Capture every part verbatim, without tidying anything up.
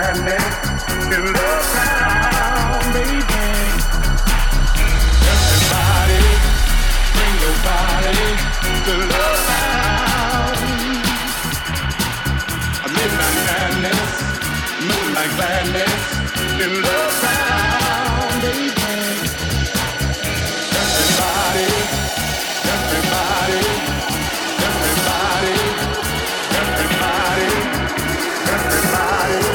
madness in the town, baby. Everybody, bring your body to love town. A midnight madness, moonlight gladness in love town, baby. Everybody, everybody, everybody, everybody, everybody. Bye.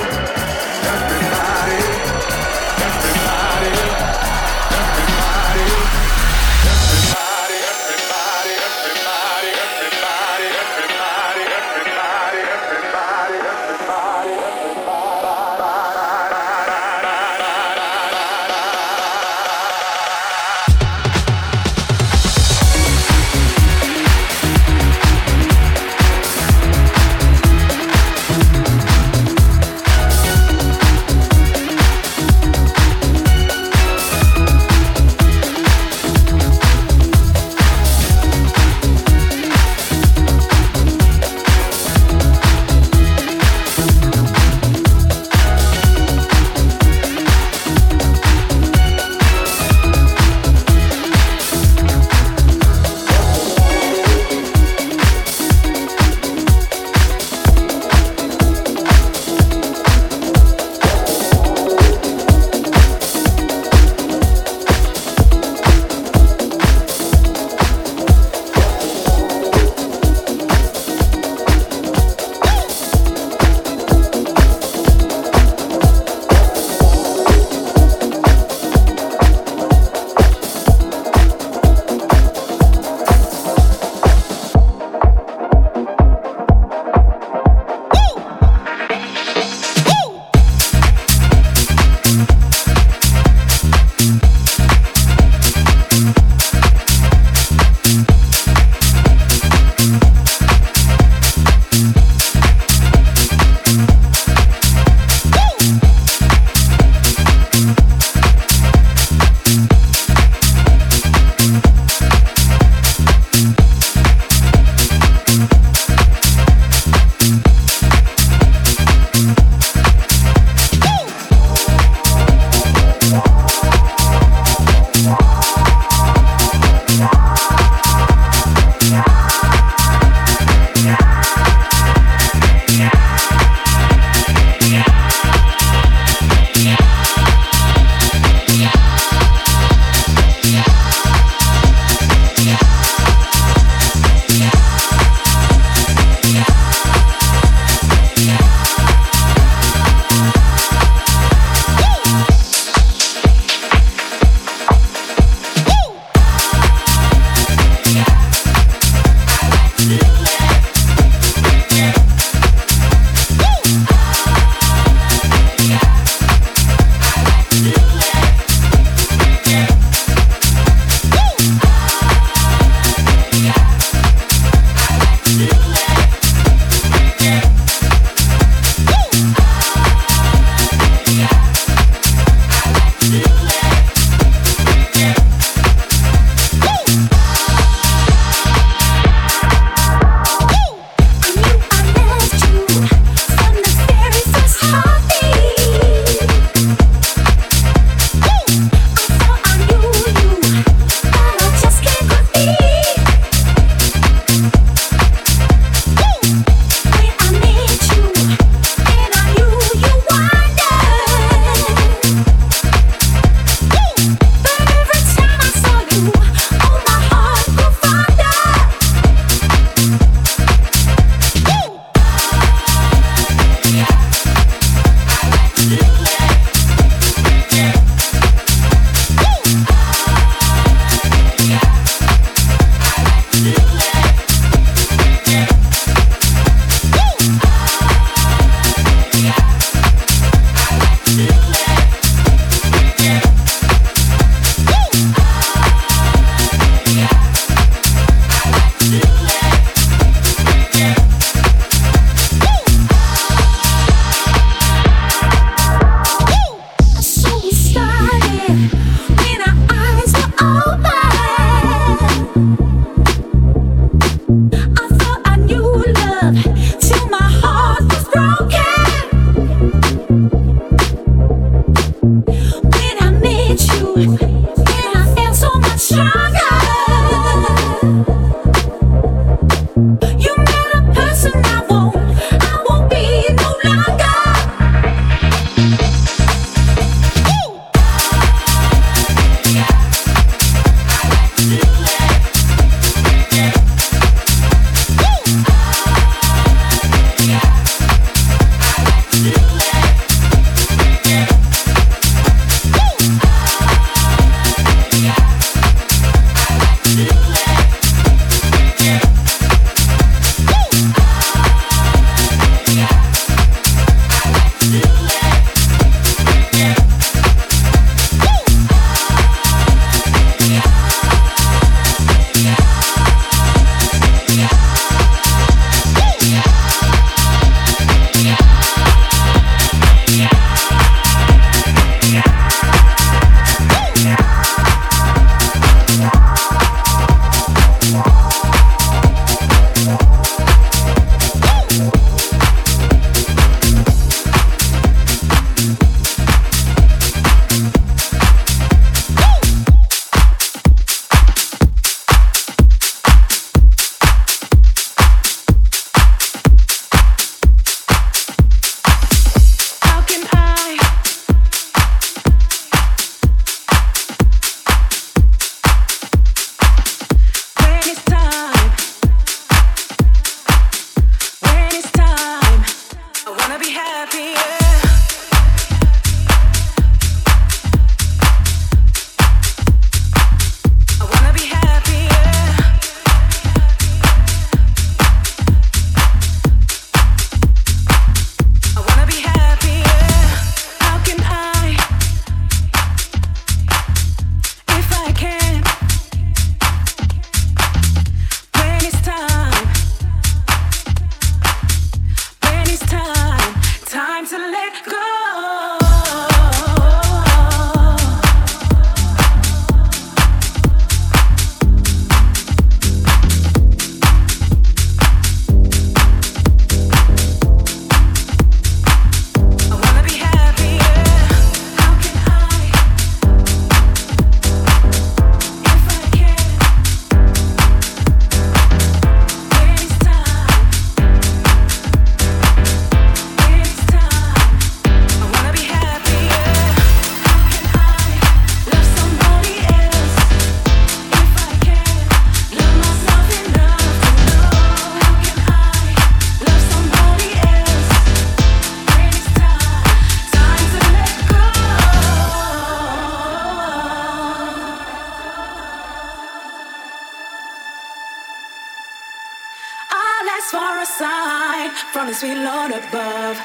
ask for a sign from the sweet Lord above.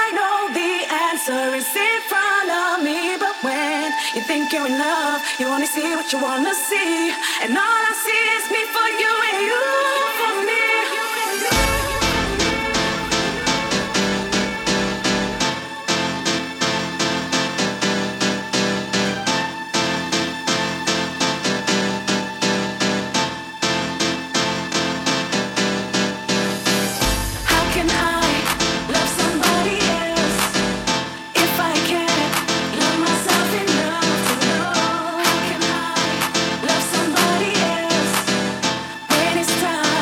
I know the answer is in front of me, but when you think you're in love, you only see what you wanna see, and all I see is me for you and you for me. Time.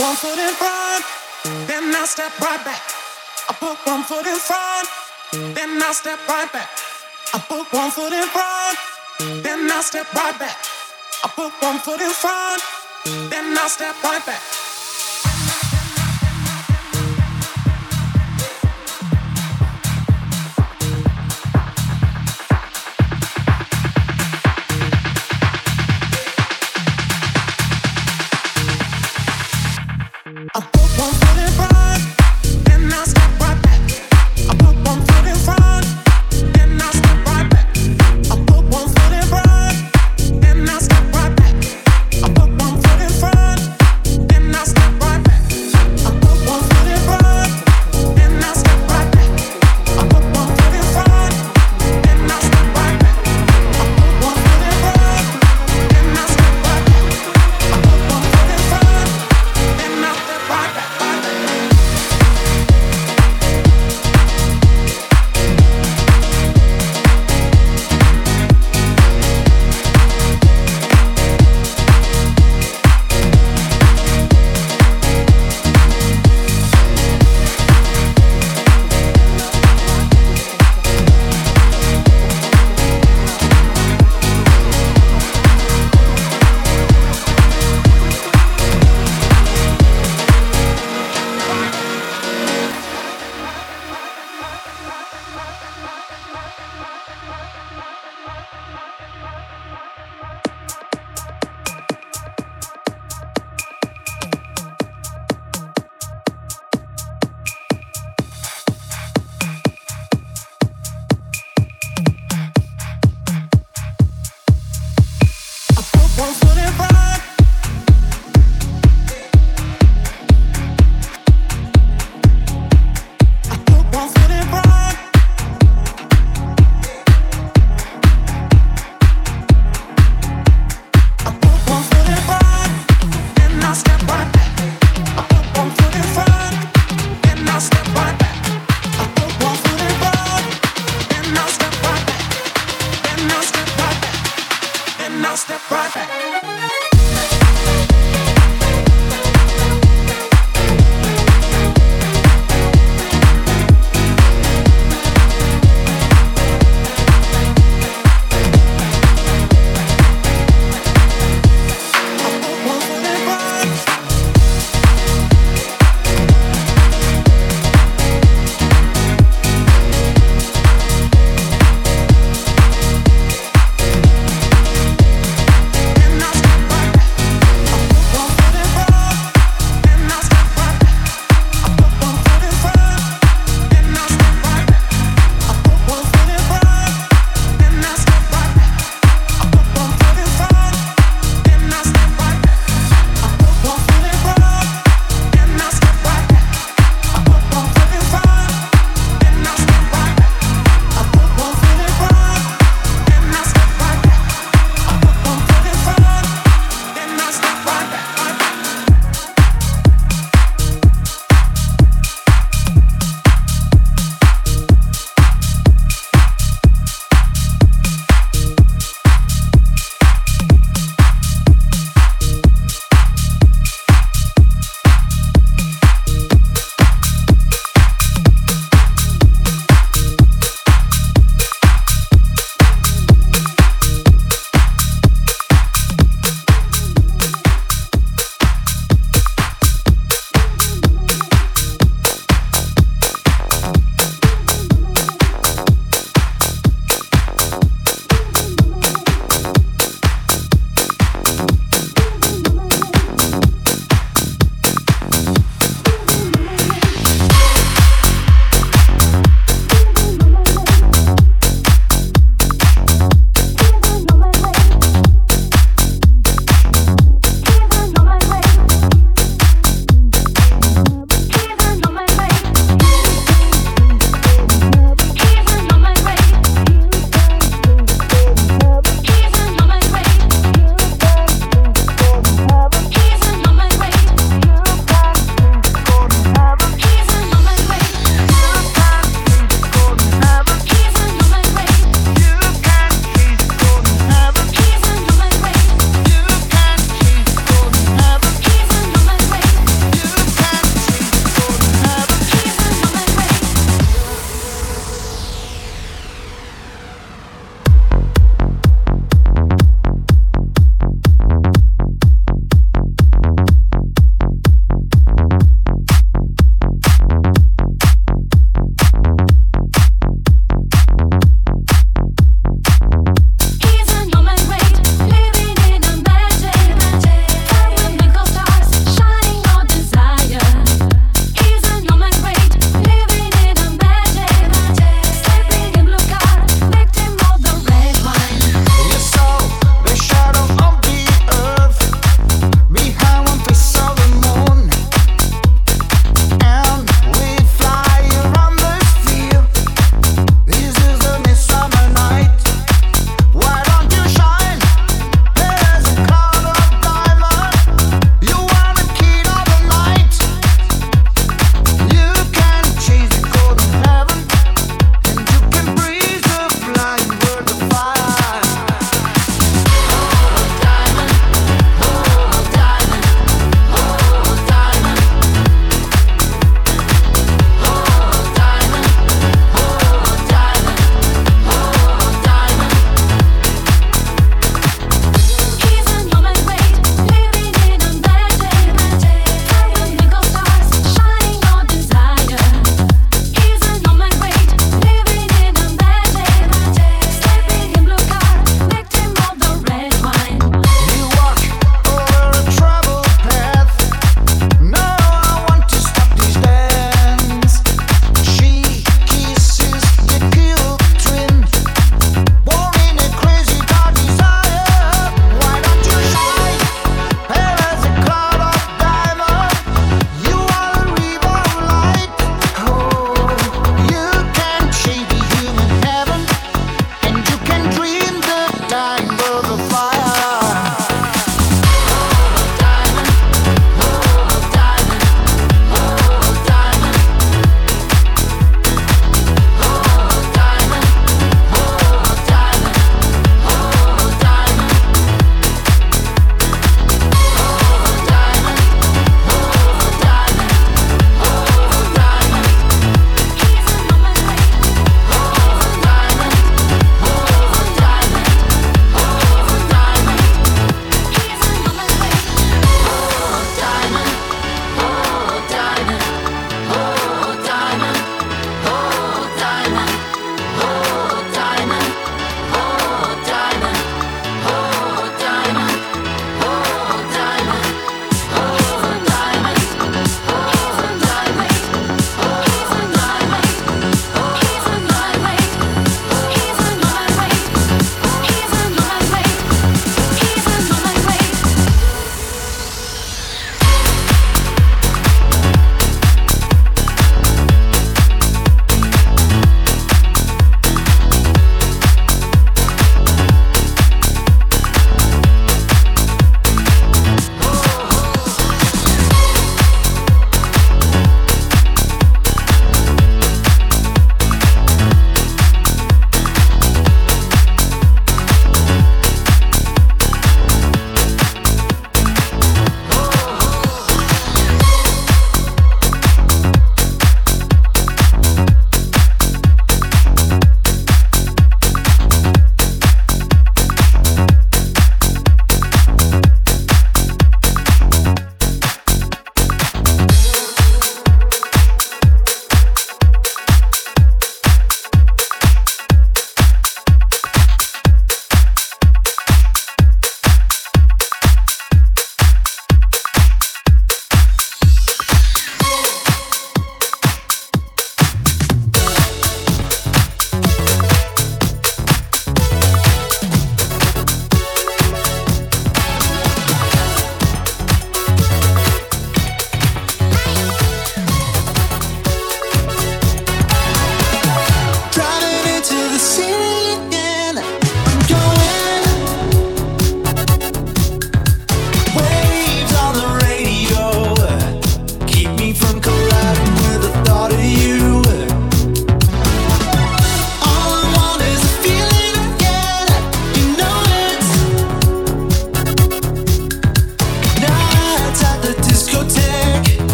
one foot in front, then I step right back. I put one foot in front, then I step right back. I put one foot in front, then I step right back. I put one foot in front, then I step right back.